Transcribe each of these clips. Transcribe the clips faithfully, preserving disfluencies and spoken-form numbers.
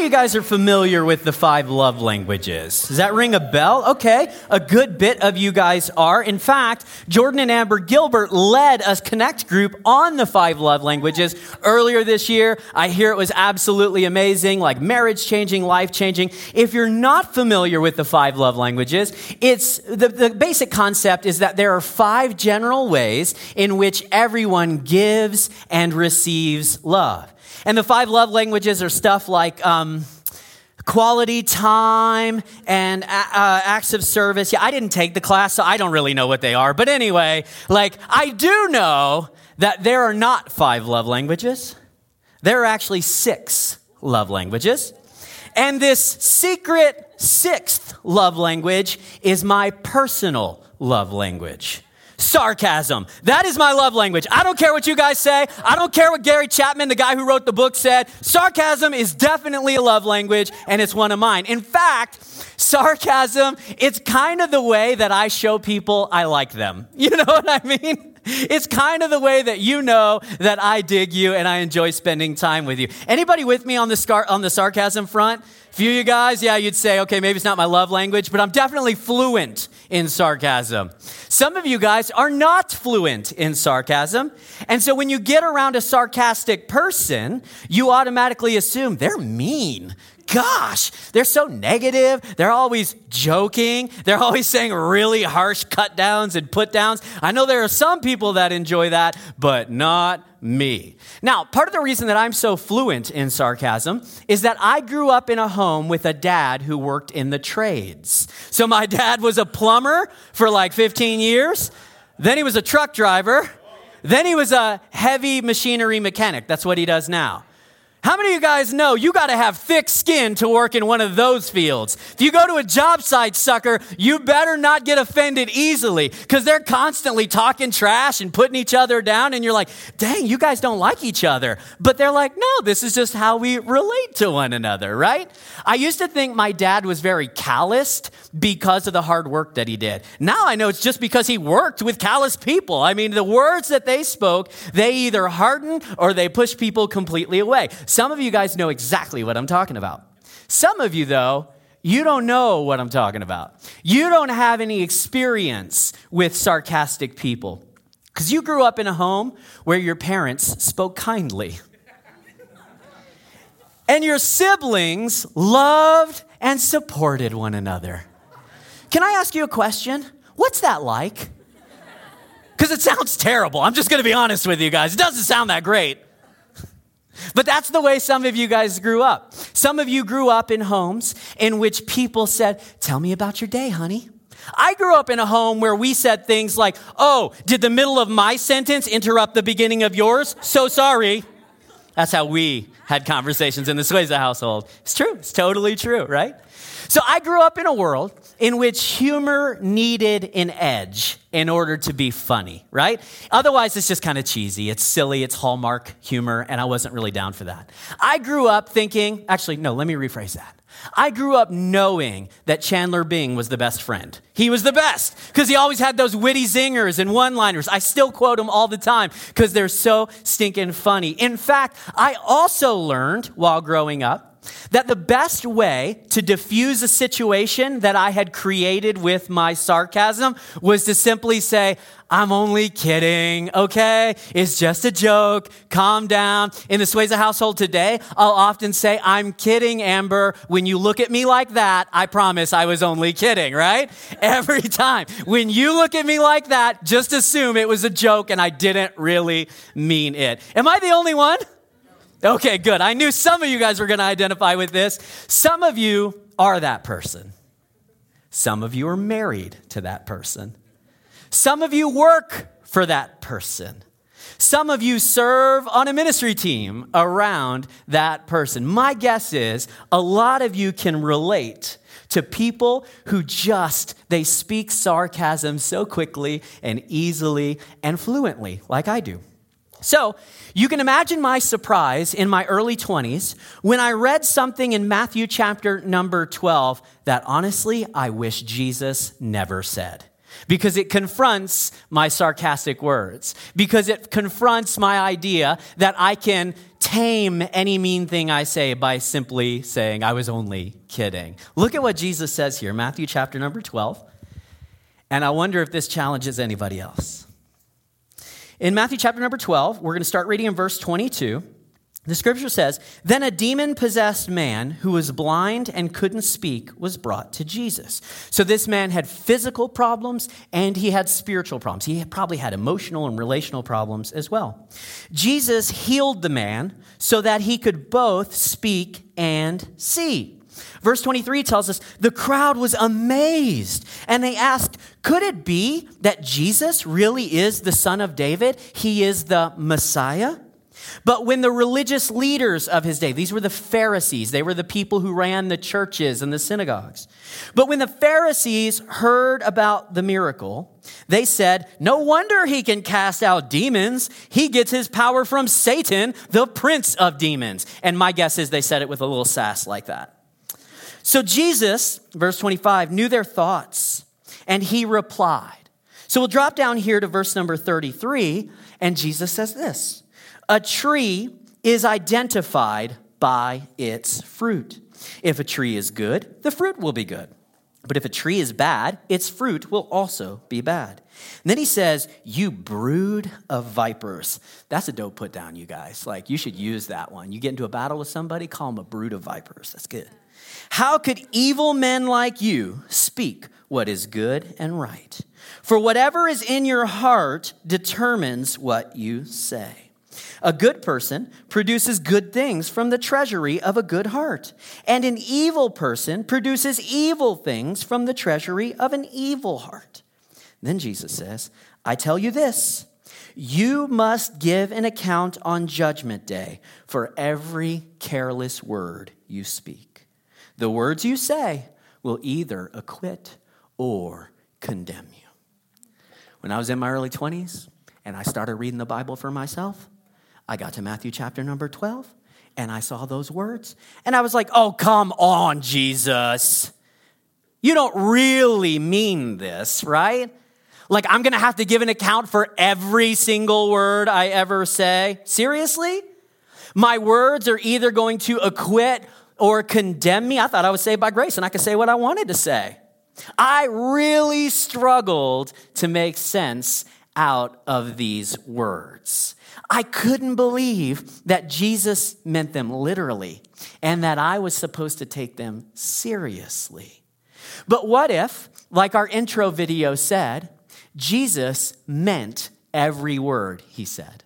many of you guys are familiar with the five love languages? Does that ring a bell? Okay, a good bit of you guys are. In fact, Jordan and Amber Gilbert led a Connect group on the five love languages earlier this year. I hear it was absolutely amazing, like marriage-changing, life-changing. If you're not familiar with the five love languages, it's the, the basic concept is that there are five general ways in which everyone gives and receives love. And the five love languages are stuff like um, quality time and uh, acts of service. Yeah, I didn't take the class, so I don't really know what they are. But anyway, like I do know that there are not five love languages. There are actually six love languages. And this secret sixth love language is my personal love language. Sarcasm. That is my love language. I don't care what you guys say. I don't care what Gary Chapman, the guy who wrote the book, said. Sarcasm is definitely a love language, and it's one of mine. In fact, sarcasm, it's kind of the way that I show people I like them. You know what I mean? It's kind of the way that you know that I dig you and I enjoy spending time with you. Anybody with me on the scar- on the sarcasm front? A few of you guys, yeah, you'd say, okay, maybe it's not my love language, but I'm definitely fluent in sarcasm. Some of you guys are not fluent in sarcasm. And so when you get around a sarcastic person, you automatically assume they're mean. Gosh, they're so negative. They're always joking. They're always saying really harsh cut downs and put downs. I know there are some people that enjoy that, but not me. Now, part of the reason that I'm so fluent in sarcasm is that I grew up in a home with a dad who worked in the trades. So my dad was a plumber for like fifteen years. Then he was a truck driver. Then he was a heavy machinery mechanic. That's what he does now. How many of you guys know you got to have thick skin to work in one of those fields? If you go to a job site, sucker, you better not get offended easily because they're constantly talking trash and putting each other down. And you're like, dang, you guys don't like each other. But they're like, no, this is just how we relate to one another, right? I used to think my dad was very calloused because of the hard work that he did. Now I know it's just because he worked with callous people. I mean, the words that they spoke, they either hardened or they pushed people completely away. Some of you guys know exactly what I'm talking about. Some of you, though, you don't know what I'm talking about. You don't have any experience with sarcastic people because you grew up in a home where your parents spoke kindly. And your siblings loved and supported one another. Can I ask you a question? What's that like? Because it sounds terrible. I'm just going to be honest with you guys. It doesn't sound that great. But that's the way some of you guys grew up. Some of you grew up in homes in which people said, tell me about your day, honey. I grew up in a home where we said things like, oh, did the middle of my sentence interrupt the beginning of yours? So sorry. That's how we had conversations in the Swayze household. It's true. It's totally true, right? So I grew up in a world in which humor needed an edge in order to be funny, right? Otherwise, it's just kind of cheesy. It's silly. It's Hallmark humor, and I wasn't really down for that. I grew up thinking, actually, no, let me rephrase that. I grew up knowing that Chandler Bing was the best friend. He was the best because he always had those witty zingers and one-liners. I still quote them all the time because they're so stinking funny. In fact, I also learned while growing up that the best way to diffuse a situation that I had created with my sarcasm was to simply say, I'm only kidding, okay? It's just a joke. Calm down. In the Swayze household today, I'll often say, I'm kidding, Amber. When you look at me like that, I promise I was only kidding, right? Every time. When you look at me like that, just assume it was a joke and I didn't really mean it. Am I the only one? Okay, good. I knew some of you guys were going to identify with this. Some of you are that person. Some of you are married to that person. Some of you work for that person. Some of you serve on a ministry team around that person. My guess is a lot of you can relate to people who just, they speak sarcasm so quickly and easily and fluently like I do. So you can imagine my surprise in my early twenties when I read something in Matthew chapter number twelve that honestly I wish Jesus never said because it confronts my sarcastic words, because it confronts my idea that I can tame any mean thing I say by simply saying, I was only kidding. Look at what Jesus says here, Matthew chapter number twelve. And I wonder if this challenges anybody else. In Matthew chapter number twelve, we're going to start reading in verse twenty-two. The scripture says, then a demon-possessed man who was blind and couldn't speak was brought to Jesus. So this man had physical problems and he had spiritual problems. He probably had emotional and relational problems as well. Jesus healed the man so that he could both speak and see. Verse twenty-three tells us, the crowd was amazed, and they asked, could it be that Jesus really is the Son of David? He is the Messiah? But when the religious leaders of his day, these were the Pharisees, they were the people who ran the churches and the synagogues. But when the Pharisees heard about the miracle, they said, no wonder he can cast out demons. He gets his power from Satan, the prince of demons. And my guess is they said it with a little sass like that. So Jesus, verse twenty-five, knew their thoughts, and he replied. So we'll drop down here to verse number thirty-three, and Jesus says this. A tree is identified by its fruit. If a tree is good, the fruit will be good. But if a tree is bad, its fruit will also be bad. And then he says, you brood of vipers. That's a dope put down, you guys. Like, you should use that one. You get into a battle with somebody, call them a brood of vipers. That's good. How could evil men like you speak what is good and right? For whatever is in your heart determines what you say. A good person produces good things from the treasury of a good heart, and an evil person produces evil things from the treasury of an evil heart. Then Jesus says, I tell you this, you must give an account on judgment day for every careless word you speak. The words you say will either acquit or condemn you. When I was in my early twenties and I started reading the Bible for myself, I got to Matthew chapter number twelve, and I saw those words, and I was like, oh, come on, Jesus. You don't really mean this, right? Like, I'm going to have to give an account for every single word I ever say. Seriously? My words are either going to acquit or condemn me. I thought I was saved by grace, and I could say what I wanted to say. I really struggled to make sense out of these words. I couldn't believe that Jesus meant them literally and that I was supposed to take them seriously. But what if, like our intro video said, Jesus meant every word he said?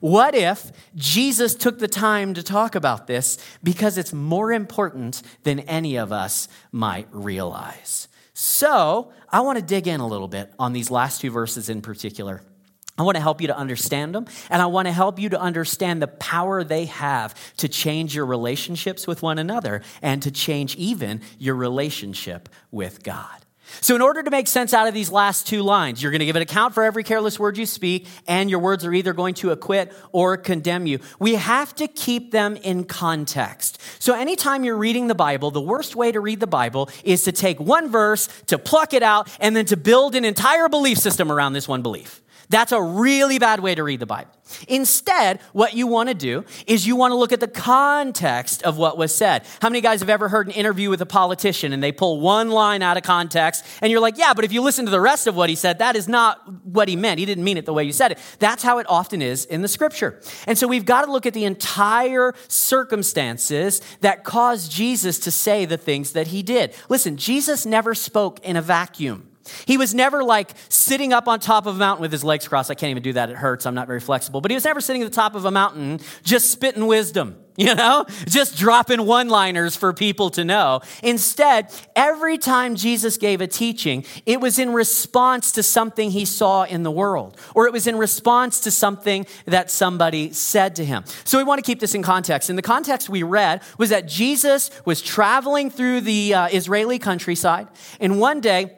What if Jesus took the time to talk about this because it's more important than any of us might realize? So I want to dig in a little bit on these last two verses in particular. I want to help you to understand them, and I want to help you to understand the power they have to change your relationships with one another and to change even your relationship with God. So in order to make sense out of these last two lines, you're going to give an account for every careless word you speak, and your words are either going to acquit or condemn you. We have to keep them in context. So anytime you're reading the Bible, the worst way to read the Bible is to take one verse, to pluck it out, and then to build an entire belief system around this one belief. That's a really bad way to read the Bible. Instead, what you want to do is you want to look at the context of what was said. How many guys have ever heard an interview with a politician and they pull one line out of context and you're like, yeah, but if you listen to the rest of what he said, that is not what he meant. He didn't mean it the way you said it. That's how it often is in the scripture. And so we've got to look at the entire circumstances that caused Jesus to say the things that he did. Listen, Jesus never spoke in a vacuum. He was never like sitting up on top of a mountain with his legs crossed. I can't even do that. It hurts. I'm not very flexible. But he was never sitting at the top of a mountain just spitting wisdom, you know, just dropping one-liners for people to know. Instead, every time Jesus gave a teaching, it was in response to something he saw in the world, or it was in response to something that somebody said to him. So we want to keep this in context. And the context we read was that Jesus was traveling through the uh, Israeli countryside, and one day,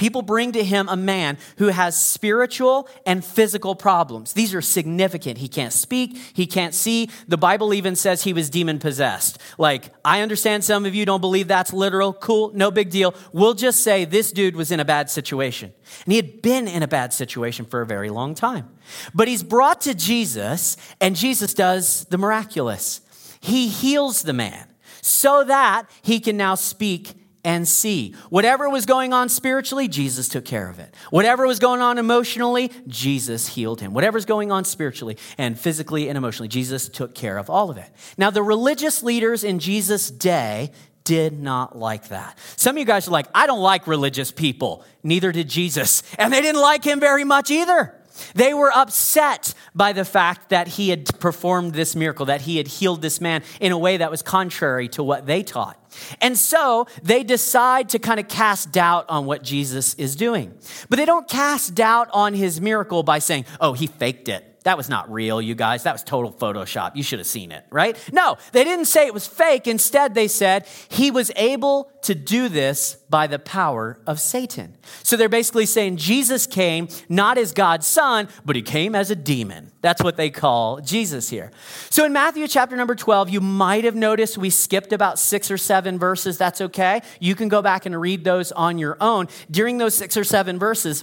people bring to him a man who has spiritual and physical problems. These are significant. He can't speak. He can't see. The Bible even says he was demon-possessed. Like, I understand some of you don't believe that's literal. Cool. No big deal. We'll just say this dude was in a bad situation. And he had been in a bad situation for a very long time. But he's brought to Jesus, and Jesus does the miraculous. He heals the man so that he can now speak and see. Whatever was going on spiritually, Jesus took care of it. Whatever was going on emotionally, Jesus healed him. Whatever's going on spiritually and physically and emotionally, Jesus took care of all of it. Now, the religious leaders in Jesus' day did not like that. Some of you guys are like, I don't like religious people. Neither did Jesus. And they didn't like him very much either. They were upset by the fact that he had performed this miracle, that he had healed this man in a way that was contrary to what they taught. And so they decide to kind of cast doubt on what Jesus is doing. But they don't cast doubt on his miracle by saying, oh, he faked it. That was not real, you guys. That was total Photoshop. You should have seen it, right? No, they didn't say it was fake. Instead, they said he was able to do this by the power of Satan. So they're basically saying Jesus came not as God's son, but he came as a demon. That's what they call Jesus here. So in Matthew chapter number twelve, you might have noticed we skipped about six or seven verses. That's okay. You can go back and read those on your own. During those six or seven verses,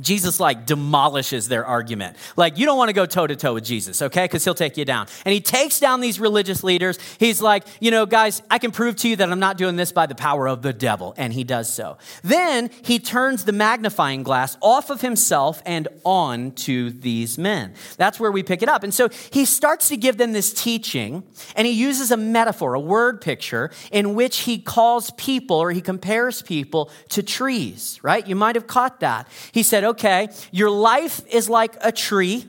Jesus like demolishes their argument. Like, you don't want to go toe to toe with Jesus, okay? Because he'll take you down. And he takes down these religious leaders. He's like, you know, guys, I can prove to you that I'm not doing this by the power of the devil. And he does so. Then he turns the magnifying glass off of himself and on to these men. That's where we pick it up. And so he starts to give them this teaching, and he uses a metaphor, a word picture, in which he calls people, or he compares people to trees, right? You might have caught that. He said, okay, your life is like a tree,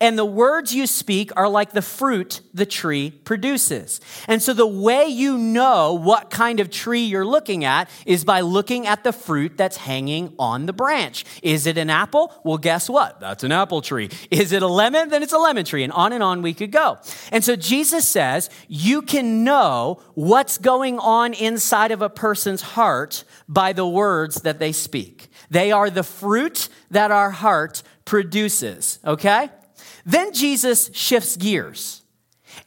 and the words you speak are like the fruit the tree produces. And so the way you know what kind of tree you're looking at is by looking at the fruit that's hanging on the branch. Is it an apple? Well, guess what? That's an apple tree. Is it a lemon? Then it's a lemon tree. And on and on we could go. And so Jesus says, you can know what's going on inside of a person's heart by the words that they speak. They are the fruit that our heart produces, okay? Then Jesus shifts gears,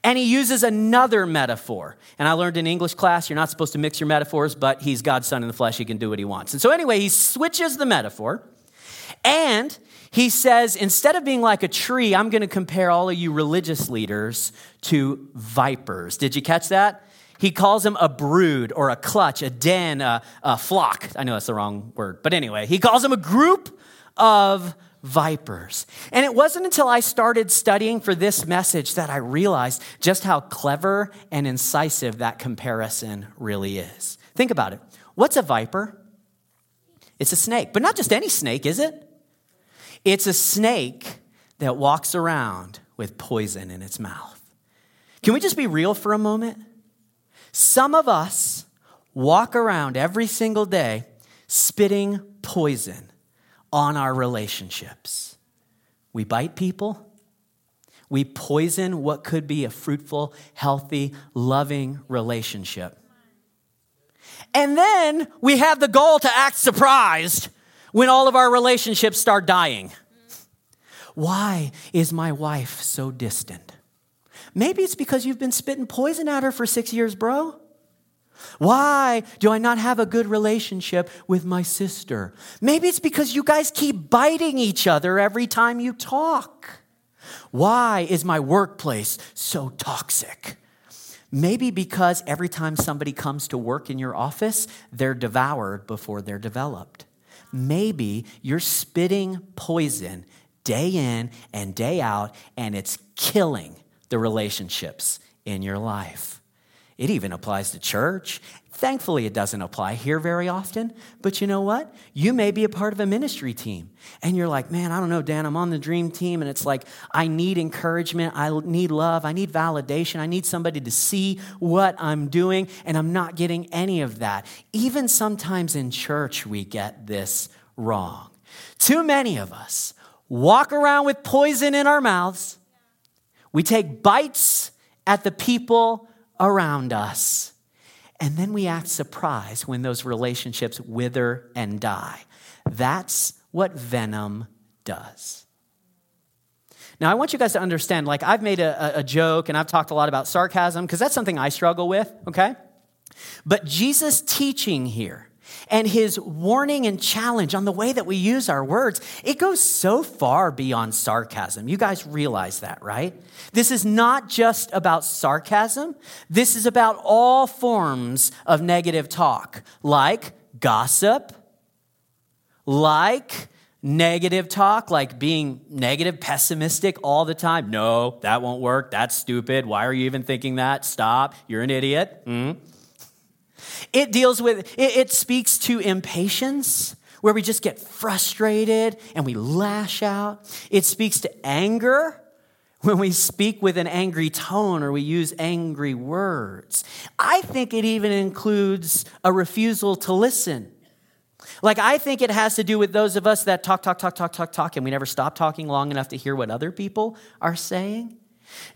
and he uses another metaphor. And I learned in English class, you're not supposed to mix your metaphors, but he's God's son in the flesh. He can do what he wants. And so anyway, he switches the metaphor, and he says, instead of being like a tree, I'm going to compare all of you religious leaders to vipers. Did you catch that? He calls them a brood or a clutch, a den, a, a flock. I know that's the wrong word, but anyway, he calls them a group of vipers. And it wasn't until I started studying for this message that I realized just how clever and incisive that comparison really is. Think about it. What's a viper? It's a snake, but not just any snake, is it? It's a snake that walks around with poison in its mouth. Can we just be real for a moment? Some of us walk around every single day spitting poison on our relationships. We bite people. We poison what could be a fruitful, healthy, loving relationship. And then we have the goal to act surprised when all of our relationships start dying. Why is my wife so distant? Maybe it's because you've been spitting poison at her for six years, bro. Why do I not have a good relationship with my sister? Maybe it's because you guys keep biting each other every time you talk. Why is my workplace so toxic? Maybe because every time somebody comes to work in your office, they're devoured before they're developed. Maybe you're spitting poison day in and day out, and it's killing the relationships in your life. It even applies to church. Thankfully, it doesn't apply here very often. But you know what? You may be a part of a ministry team. And you're like, man, I don't know, Dan, I'm on the dream team. And it's like, I need encouragement. I need love. I need validation. I need somebody to see what I'm doing. And I'm not getting any of that. Even sometimes in church, we get this wrong. Too many of us walk around with poison in our mouths. We take bites at the people around us, and then we act surprised when those relationships wither and die. That's what venom does. Now, I want you guys to understand, like, I've made a, a joke and I've talked a lot about sarcasm because that's something I struggle with, okay? But Jesus' teaching here and his warning and challenge on the way that we use our words, it goes so far beyond sarcasm. You guys realize that, right? This is not just about sarcasm. This is about all forms of negative talk, like gossip, like negative talk, like being negative, pessimistic all the time. No, that won't work. That's stupid. Why are you even thinking that? Stop. You're an idiot. Mm. It deals with, it, it speaks to impatience, where we just get frustrated and we lash out. It speaks to anger, when we speak with an angry tone or we use angry words. I think it even includes a refusal to listen. Like, I think it has to do with those of us that talk, talk, talk, talk, talk, talk, and we never stop talking long enough to hear what other people are saying.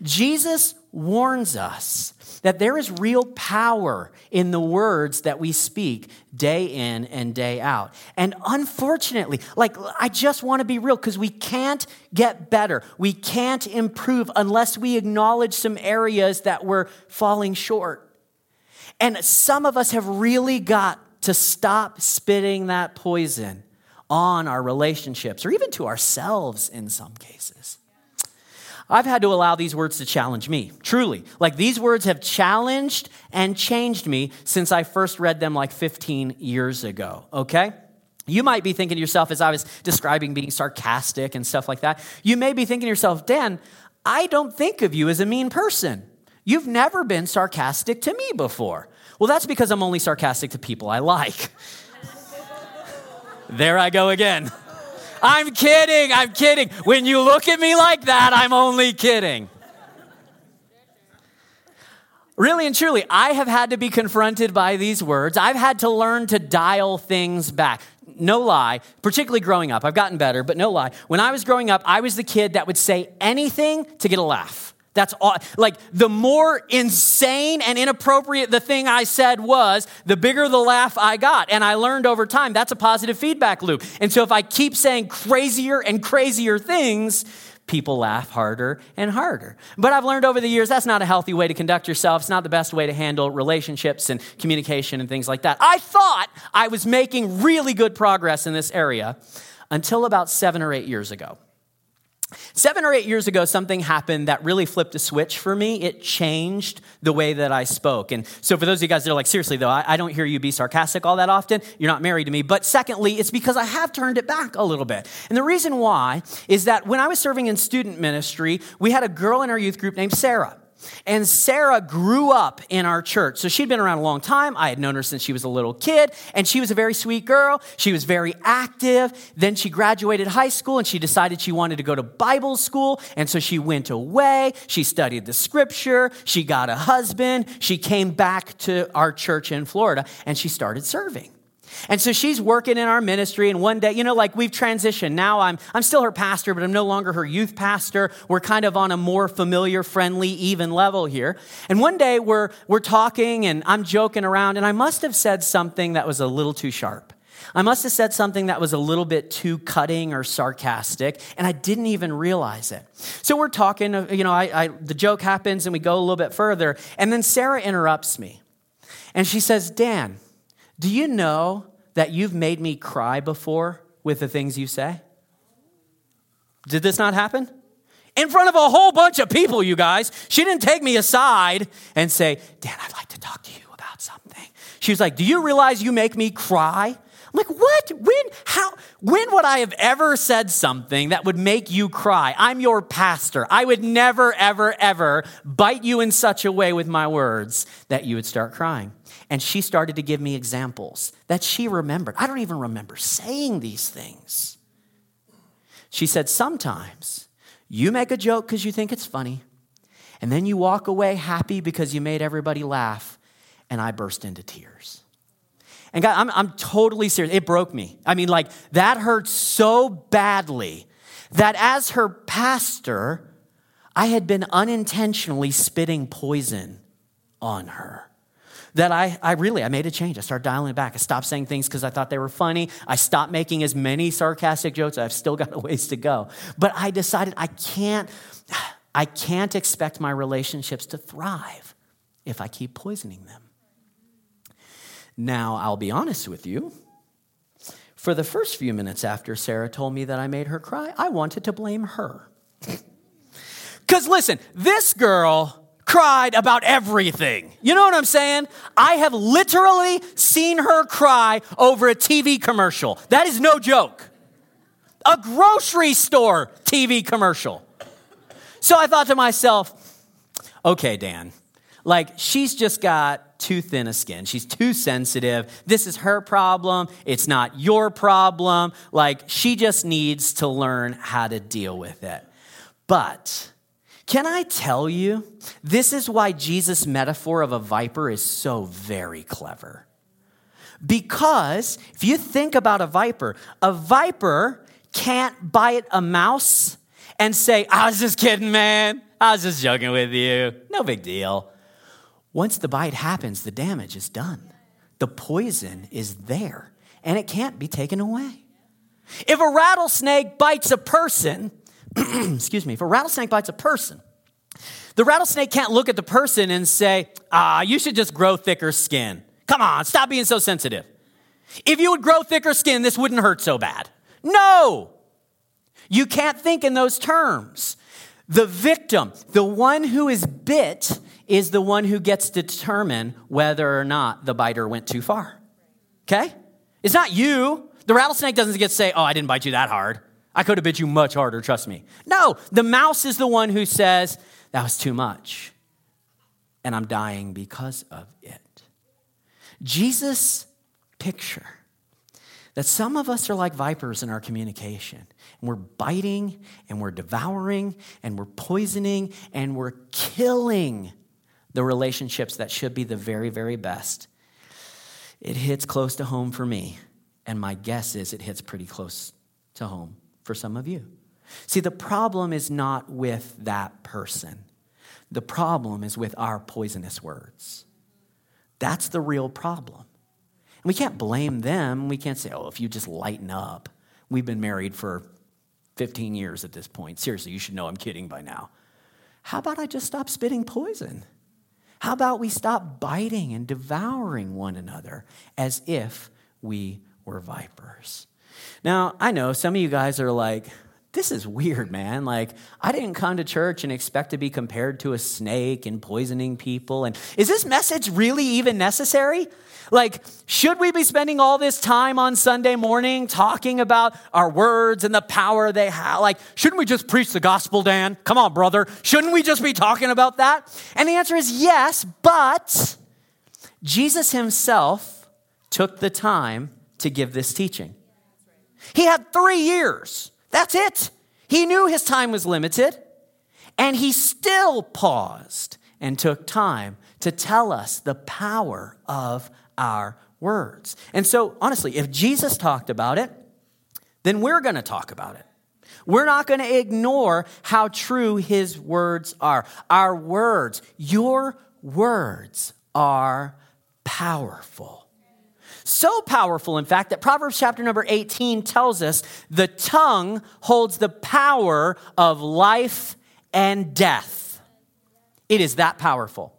Jesus warns us that there is real power in the words that we speak day in and day out. And unfortunately, like, I just want to be real, because we can't get better. We can't improve unless we acknowledge some areas that we're falling short. And some of us have really got to stop spitting that poison on our relationships or even to ourselves in some cases. I've had to allow these words to challenge me, truly. Like, these words have challenged and changed me since I first read them like fifteen years ago, okay? You might be thinking to yourself, as I was describing being sarcastic and stuff like that, you may be thinking to yourself, Dan, I don't think of you as a mean person. You've never been sarcastic to me before. Well, that's because I'm only sarcastic to people I like. There I go again. I'm kidding, I'm kidding. When you look at me like that, I'm only kidding. Really and truly, I have had to be confronted by these words. I've had to learn to dial things back. No lie, particularly growing up. I've gotten better, but no lie. When I was growing up, I was the kid that would say anything to get a laugh. That's all. Like, the more insane and inappropriate the thing I said was, the bigger the laugh I got. And I learned over time, that's a positive feedback loop. And so if I keep saying crazier and crazier things, people laugh harder and harder. But I've learned over the years, that's not a healthy way to conduct yourself. It's not the best way to handle relationships and communication and things like that. I thought I was making really good progress in this area until about seven or eight years ago. Seven or eight years ago, something happened that really flipped a switch for me. It changed the way that I spoke. And so for those of you guys that are like, seriously though, I, I don't hear you be sarcastic all that often. You're not married to me. But secondly, it's because I have turned it back a little bit. And the reason why is that when I was serving in student ministry, we had a girl in our youth group named Sarah. And Sarah grew up in our church. So she'd been around a long time. I had known her since she was a little kid, and she was a very sweet girl. She was very active. Then she graduated high school, and she decided she wanted to go to Bible school, and so she went away. She studied the scripture. She got a husband. She came back to our church in Florida, and she started serving. And so she's working in our ministry, and one day, you know, like, we've transitioned. Now I'm I'm still her pastor, but I'm no longer her youth pastor. We're kind of on a more familiar, friendly, even level here. And one day we're we're talking, and I'm joking around, and I must have said something that was a little too sharp. I must have said something that was a little bit too cutting or sarcastic, and I didn't even realize it. So we're talking, you know, I, I the joke happens, and we go a little bit further, and then Sarah interrupts me, and she says, Dan, do you know that you've made me cry before with the things you say? Did this not happen? In front of a whole bunch of people, you guys. She didn't take me aside and say, Dan, I'd like to talk to you about something. She was like, do you realize you make me cry? I'm like, what? When? How? When would I have ever said something that would make you cry? I'm your pastor. I would never, ever, ever bite you in such a way with my words that you would start crying. And she started to give me examples that she remembered. I don't even remember saying these things. She said, sometimes you make a joke because you think it's funny, and then you walk away happy because you made everybody laugh, and I burst into tears. And God, I'm, I'm totally serious. It broke me. I mean, like, that hurt so badly that as her pastor, I had been unintentionally spitting poison on her. that I, I really, I made a change. I started dialing it back. I stopped saying things because I thought they were funny. I stopped making as many sarcastic jokes. I've still got a ways to go. But I decided I can't, I can't expect my relationships to thrive if I keep poisoning them. Now, I'll be honest with you. For the first few minutes after Sarah told me that I made her cry, I wanted to blame her. Because listen, this girl cried about everything. You know what I'm saying? I have literally seen her cry over a T V commercial. That is no joke. A grocery store T V commercial. So I thought to myself, okay, Dan, like she's just got too thin a skin. She's too sensitive. This is her problem. It's not your problem. Like she just needs to learn how to deal with it. But can I tell you, this is why Jesus' metaphor of a viper is so very clever. Because if you think about a viper, a viper can't bite a mouse and say, I was just kidding, man. I was just joking with you. No big deal. Once the bite happens, the damage is done. The poison is there, and it can't be taken away. If a rattlesnake bites a person... excuse me, if a rattlesnake bites a person, the rattlesnake can't look at the person and say, ah, you should just grow thicker skin. Come on, stop being so sensitive. If you would grow thicker skin, this wouldn't hurt so bad. No, you can't think in those terms. The victim, the one who is bit, is the one who gets to determine whether or not the biter went too far. Okay? It's not you. The rattlesnake doesn't get to say, oh, I didn't bite you that hard. I could have bit you much harder, trust me. No, the mouse is the one who says, that was too much, and I'm dying because of it. Jesus' picture that some of us are like vipers in our communication, and we're biting, and we're devouring, and we're poisoning, and we're killing the relationships that should be the very, very best. It hits close to home for me, and my guess is it hits pretty close to home for some of you. See, the problem is not with that person. The problem is with our poisonous words. That's the real problem. And we can't blame them. We can't say, oh, if you just lighten up. We've been married for fifteen years at this point. Seriously, you should know I'm kidding by now. How about I just stop spitting poison? How about we stop biting and devouring one another as if we were vipers? Now, I know some of you guys are like, this is weird, man. Like, I didn't come to church and expect to be compared to a snake and poisoning people. And is this message really even necessary? Like, should we be spending all this time on Sunday morning talking about our words and the power they have? Like, shouldn't we just preach the gospel, Dan? Come on, brother. Shouldn't we just be talking about that? And the answer is yes, but Jesus himself took the time to give this teaching. He had three years. That's it. He knew his time was limited, and he still paused and took time to tell us the power of our words. And so, honestly, if Jesus talked about it, then we're going to talk about it. We're not going to ignore how true his words are. Our words, your words, are powerful. So powerful, in fact, that Proverbs chapter number eighteen tells us the tongue holds the power of life and death. It is that powerful.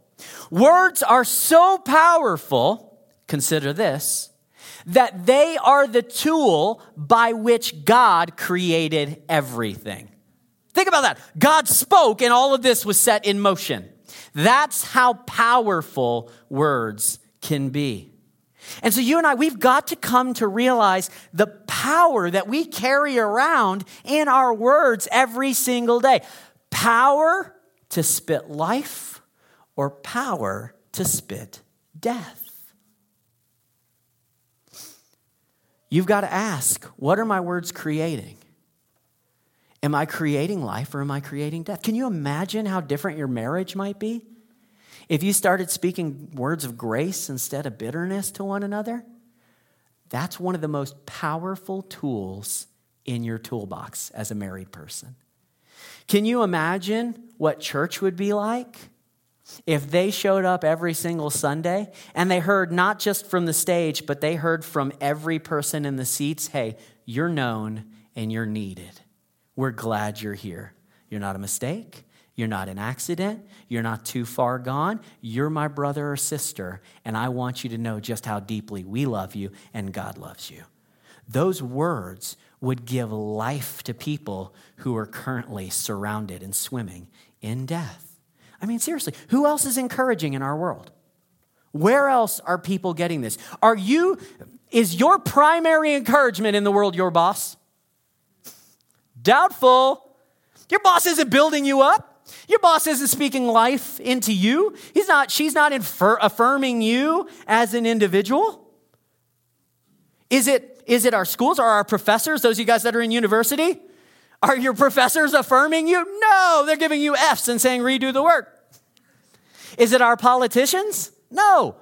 Words are so powerful, consider this, that they are the tool by which God created everything. Think about that. God spoke and all of this was set in motion. That's how powerful words can be. And so you and I, we've got to come to realize the power that we carry around in our words every single day. Power to spit life or power to spit death. You've got to ask, what are my words creating? Am I creating life or am I creating death? Can you imagine how different your marriage might be if you started speaking words of grace instead of bitterness to one another? That's one of the most powerful tools in your toolbox as a married person. Can you imagine what church would be like if they showed up every single Sunday and they heard not just from the stage, but they heard from every person in the seats, hey, you're known and you're needed. We're glad you're here. You're not a mistake. You're not an accident. You're not too far gone. You're my brother or sister, and I want you to know just how deeply we love you and God loves you. Those words would give life to people who are currently surrounded and swimming in death. I mean, seriously, who else is encouraging in our world? Where else are people getting this? Are you, is your primary encouragement in the world your boss? Doubtful. Your boss isn't building you up. Your boss isn't speaking life into you. He's not, she's not infer, affirming you as an individual. Is it, is it our schools? Are our professors, those of you guys that are in university, are your professors affirming you? No, they're giving you F's and saying redo the work. Is it our politicians? No.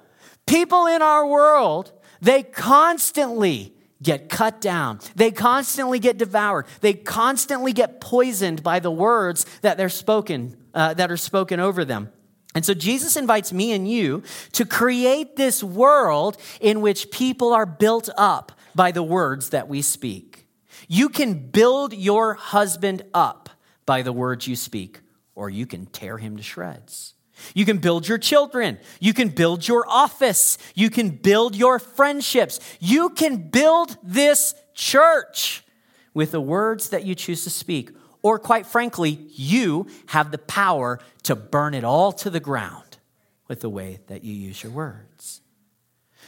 People in our world, they constantly get cut down. They constantly get devoured. They constantly get poisoned by the words that they're spoken, uh, that are spoken over them. And so Jesus invites me and you to create this world in which people are built up by the words that we speak. You can build your husband up by the words you speak, or you can tear him to shreds. You can build your children. You can build your office. You can build your friendships. You can build this church with the words that you choose to speak. Or quite frankly, you have the power to burn it all to the ground with the way that you use your words.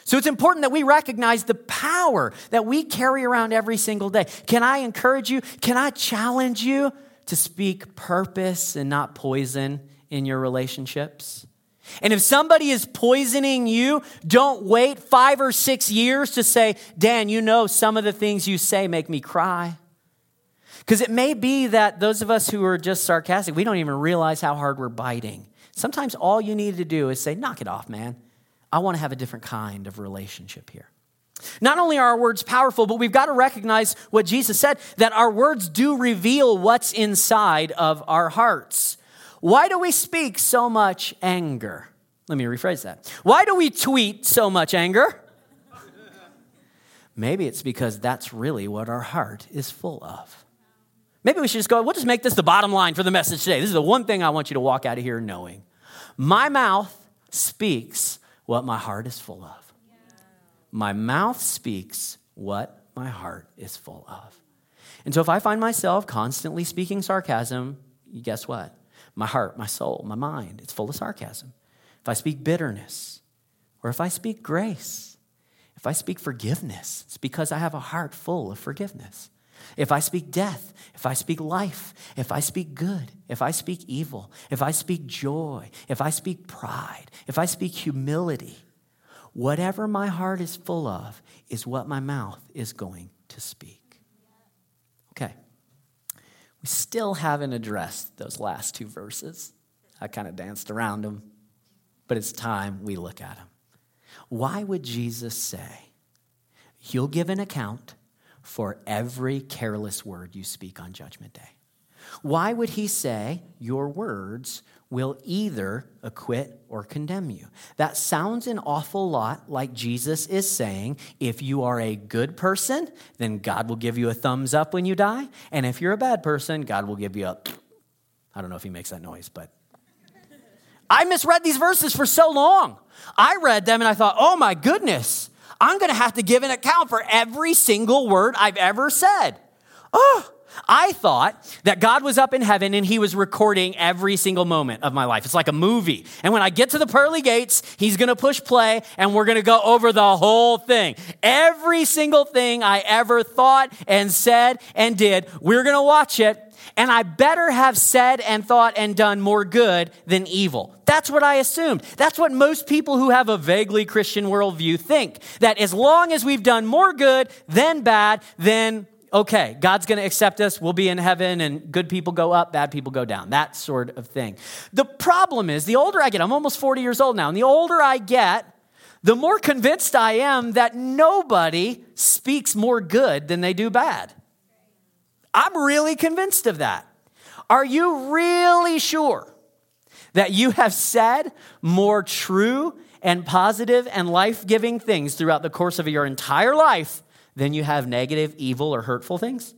So it's important that we recognize the power that we carry around every single day. Can I encourage you? Can I challenge you to speak purpose and not poison in your relationships? And if somebody is poisoning you, don't wait five or six years to say, Dan, you know, some of the things you say make me cry. Because it may be that those of us who are just sarcastic, we don't even realize how hard we're biting. Sometimes all you need to do is say, knock it off, man. I want to have a different kind of relationship here. Not only are our words powerful, but we've got to recognize what Jesus said, that our words do reveal what's inside of our hearts. Why do we speak so much anger? Let me rephrase that. Why do we tweet so much anger? Maybe it's because that's really what our heart is full of. Maybe we should just go, we'll just make this the bottom line for the message today. This is the one thing I want you to walk out of here knowing. My mouth speaks what my heart is full of. My mouth speaks what my heart is full of. And so if I find myself constantly speaking sarcasm, guess what? My heart, my soul, my mind, it's full of sarcasm. If I speak bitterness, or if I speak grace, if I speak forgiveness, it's because I have a heart full of forgiveness. If I speak death, if I speak life, if I speak good, if I speak evil, if I speak joy, if I speak pride, if I speak humility, whatever my heart is full of is what my mouth is going to speak. Okay. We still haven't addressed those last two verses. I kind of danced around them, but it's time we look at them. Why would Jesus say, you'll give an account for every careless word you speak on Judgment Day? Why would he say your words will either acquit or condemn you? That sounds an awful lot like Jesus is saying, if you are a good person, then God will give you a thumbs up when you die. And if you're a bad person, God will give you a, I don't know if he makes that noise, but I misread these verses for so long. I read them and I thought, oh my goodness, I'm going to have to give an account for every single word I've ever said. Oh, I thought that God was up in heaven and he was recording every single moment of my life. It's like a movie. And when I get to the pearly gates, he's going to push play and we're going to go over the whole thing. Every single thing I ever thought and said and did, we're going to watch it. And I better have said and thought and done more good than evil. That's what I assumed. That's what most people who have a vaguely Christian worldview think. That as long as we've done more good than bad, then okay, God's going to accept us, we'll be in heaven, and good people go up, bad people go down, that sort of thing. The problem is, the older I get, I'm almost forty years old now, and the older I get, the more convinced I am that nobody speaks more good than they do bad. I'm really convinced of that. Are you really sure that you have said more true and positive and life-giving things throughout the course of your entire life than you have negative, evil, or hurtful things?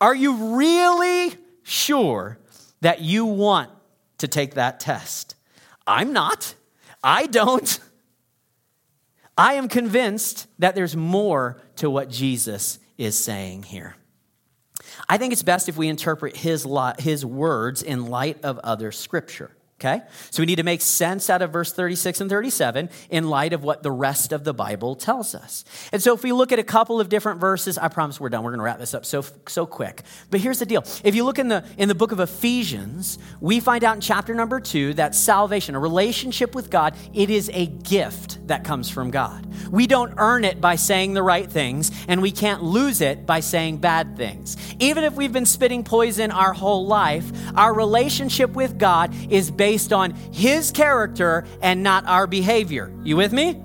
Are you really sure that you want to take that test? I'm not. I don't. I am convinced that there's more to what Jesus is saying here. I think it's best if we interpret his lot, his words in light of other scripture, okay? So we need to make sense out of verse thirty-six and thirty-seven in light of what the rest of the Bible tells us. And so if we look at a couple of different verses, I promise we're done. We're going to wrap this up so, so quick. But here's the deal. If you look in the, in the book of Ephesians, we find out in chapter number two that salvation, a relationship with God, it is a gift that comes from God. We don't earn it by saying the right things, and we can't lose it by saying bad things. Even if we've been spitting poison our whole life, our relationship with God is based on his character and not our behavior. You with me?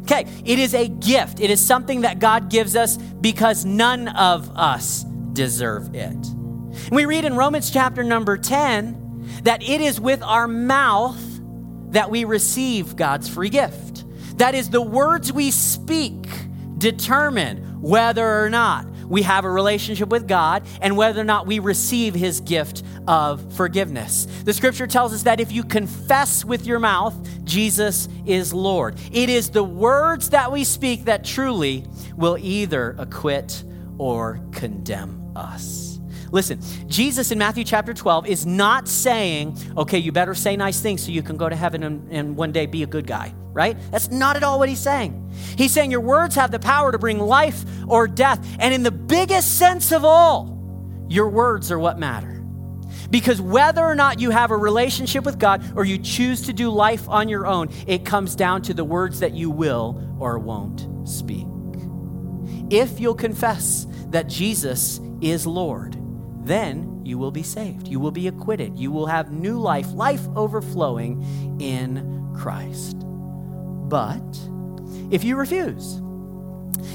Okay, it is a gift. It is something that God gives us because none of us deserve it. And we read in Romans chapter number ten that it is with our mouth that we receive God's free gift. That is, the words we speak determine whether or not we have a relationship with God and whether or not we receive his gift of forgiveness. The scripture tells us that if you confess with your mouth, Jesus is Lord. It is the words that we speak that truly will either acquit or condemn us. Listen, Jesus in Matthew chapter twelve is not saying, okay, you better say nice things so you can go to heaven and, and one day be a good guy, right? That's not at all what he's saying. He's saying your words have the power to bring life or death. And in the biggest sense of all, your words are what matter. Because whether or not you have a relationship with God or you choose to do life on your own, it comes down to the words that you will or won't speak. If you'll confess that Jesus is Lord, then you will be saved. You will be acquitted. You will have new life, life overflowing in Christ. But if you refuse,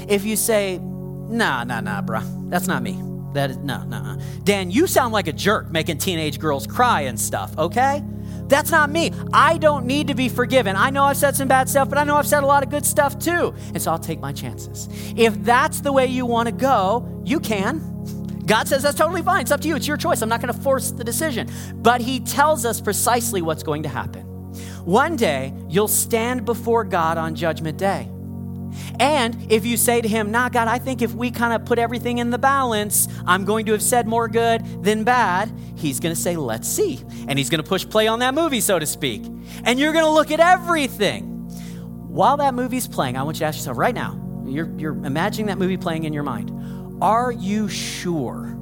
if you say, nah, nah, nah, bruh, that's not me. That is, no, no, no. Dan, you sound like a jerk making teenage girls cry and stuff, okay? That's not me. I don't need to be forgiven. I know I've said some bad stuff, but I know I've said a lot of good stuff too. And so I'll take my chances. If that's the way you want to go, you can. God says that's totally fine. It's up to you. It's your choice. I'm not going to force the decision. But he tells us precisely what's going to happen. One day, you'll stand before God on Judgment Day. And if you say to him, nah, God, I think if we kind of put everything in the balance, I'm going to have said more good than bad. He's going to say, let's see. And he's going to push play on that movie, so to speak. And you're going to look at everything. While that movie's playing, I want you to ask yourself right now, you're, you're imagining that movie playing in your mind. Are you sure?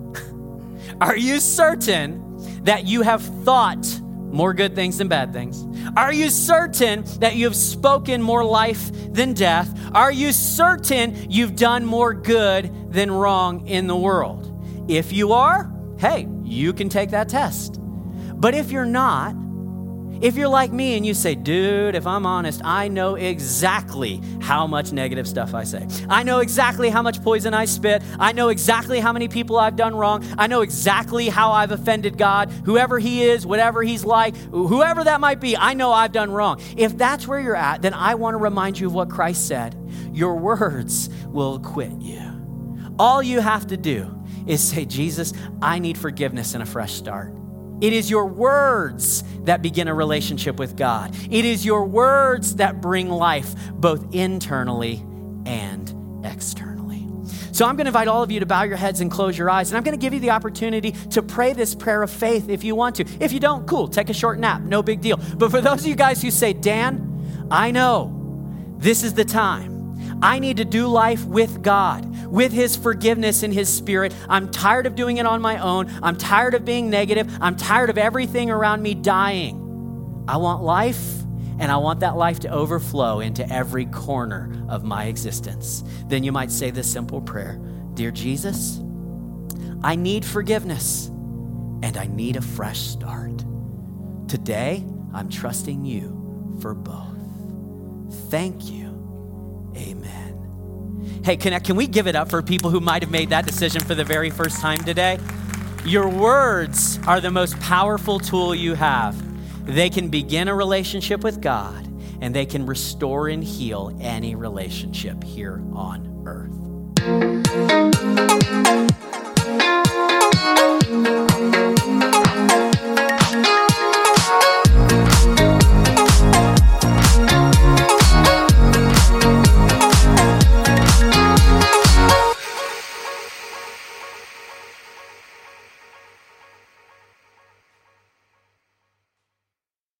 Are you certain that you have thought more good things than bad things? Are you certain that you have spoken more life than death? Are you certain you've done more good than wrong in the world? If you are, hey, you can take that test. But if you're not, if you're like me and you say, dude, if I'm honest, I know exactly how much negative stuff I say. I know exactly how much poison I spit. I know exactly how many people I've done wrong. I know exactly how I've offended God, whoever he is, whatever he's like, whoever that might be, I know I've done wrong. If that's where you're at, then I want to remind you of what Christ said. Your words will acquit you. All you have to do is say, Jesus, I need forgiveness and a fresh start. It is your words that begin a relationship with God. It is your words that bring life, both internally and externally. So I'm going to invite all of you to bow your heads and close your eyes. And I'm going to give you the opportunity to pray this prayer of faith if you want to. If you don't, cool, take a short nap, no big deal. But for those of you guys who say, Dan, I know this is the time. I need to do life with God, with his forgiveness and his spirit. I'm tired of doing it on my own. I'm tired of being negative. I'm tired of everything around me dying. I want life, and I want that life to overflow into every corner of my existence. Then you might say this simple prayer. Dear Jesus, I need forgiveness, and I need a fresh start. Today, I'm trusting you for both. Thank you. Amen. Hey, can, I, can we give it up for people who might have made that decision for the very first time today? Your words are the most powerful tool you have. They can begin a relationship with God, and they can restore and heal any relationship here on earth.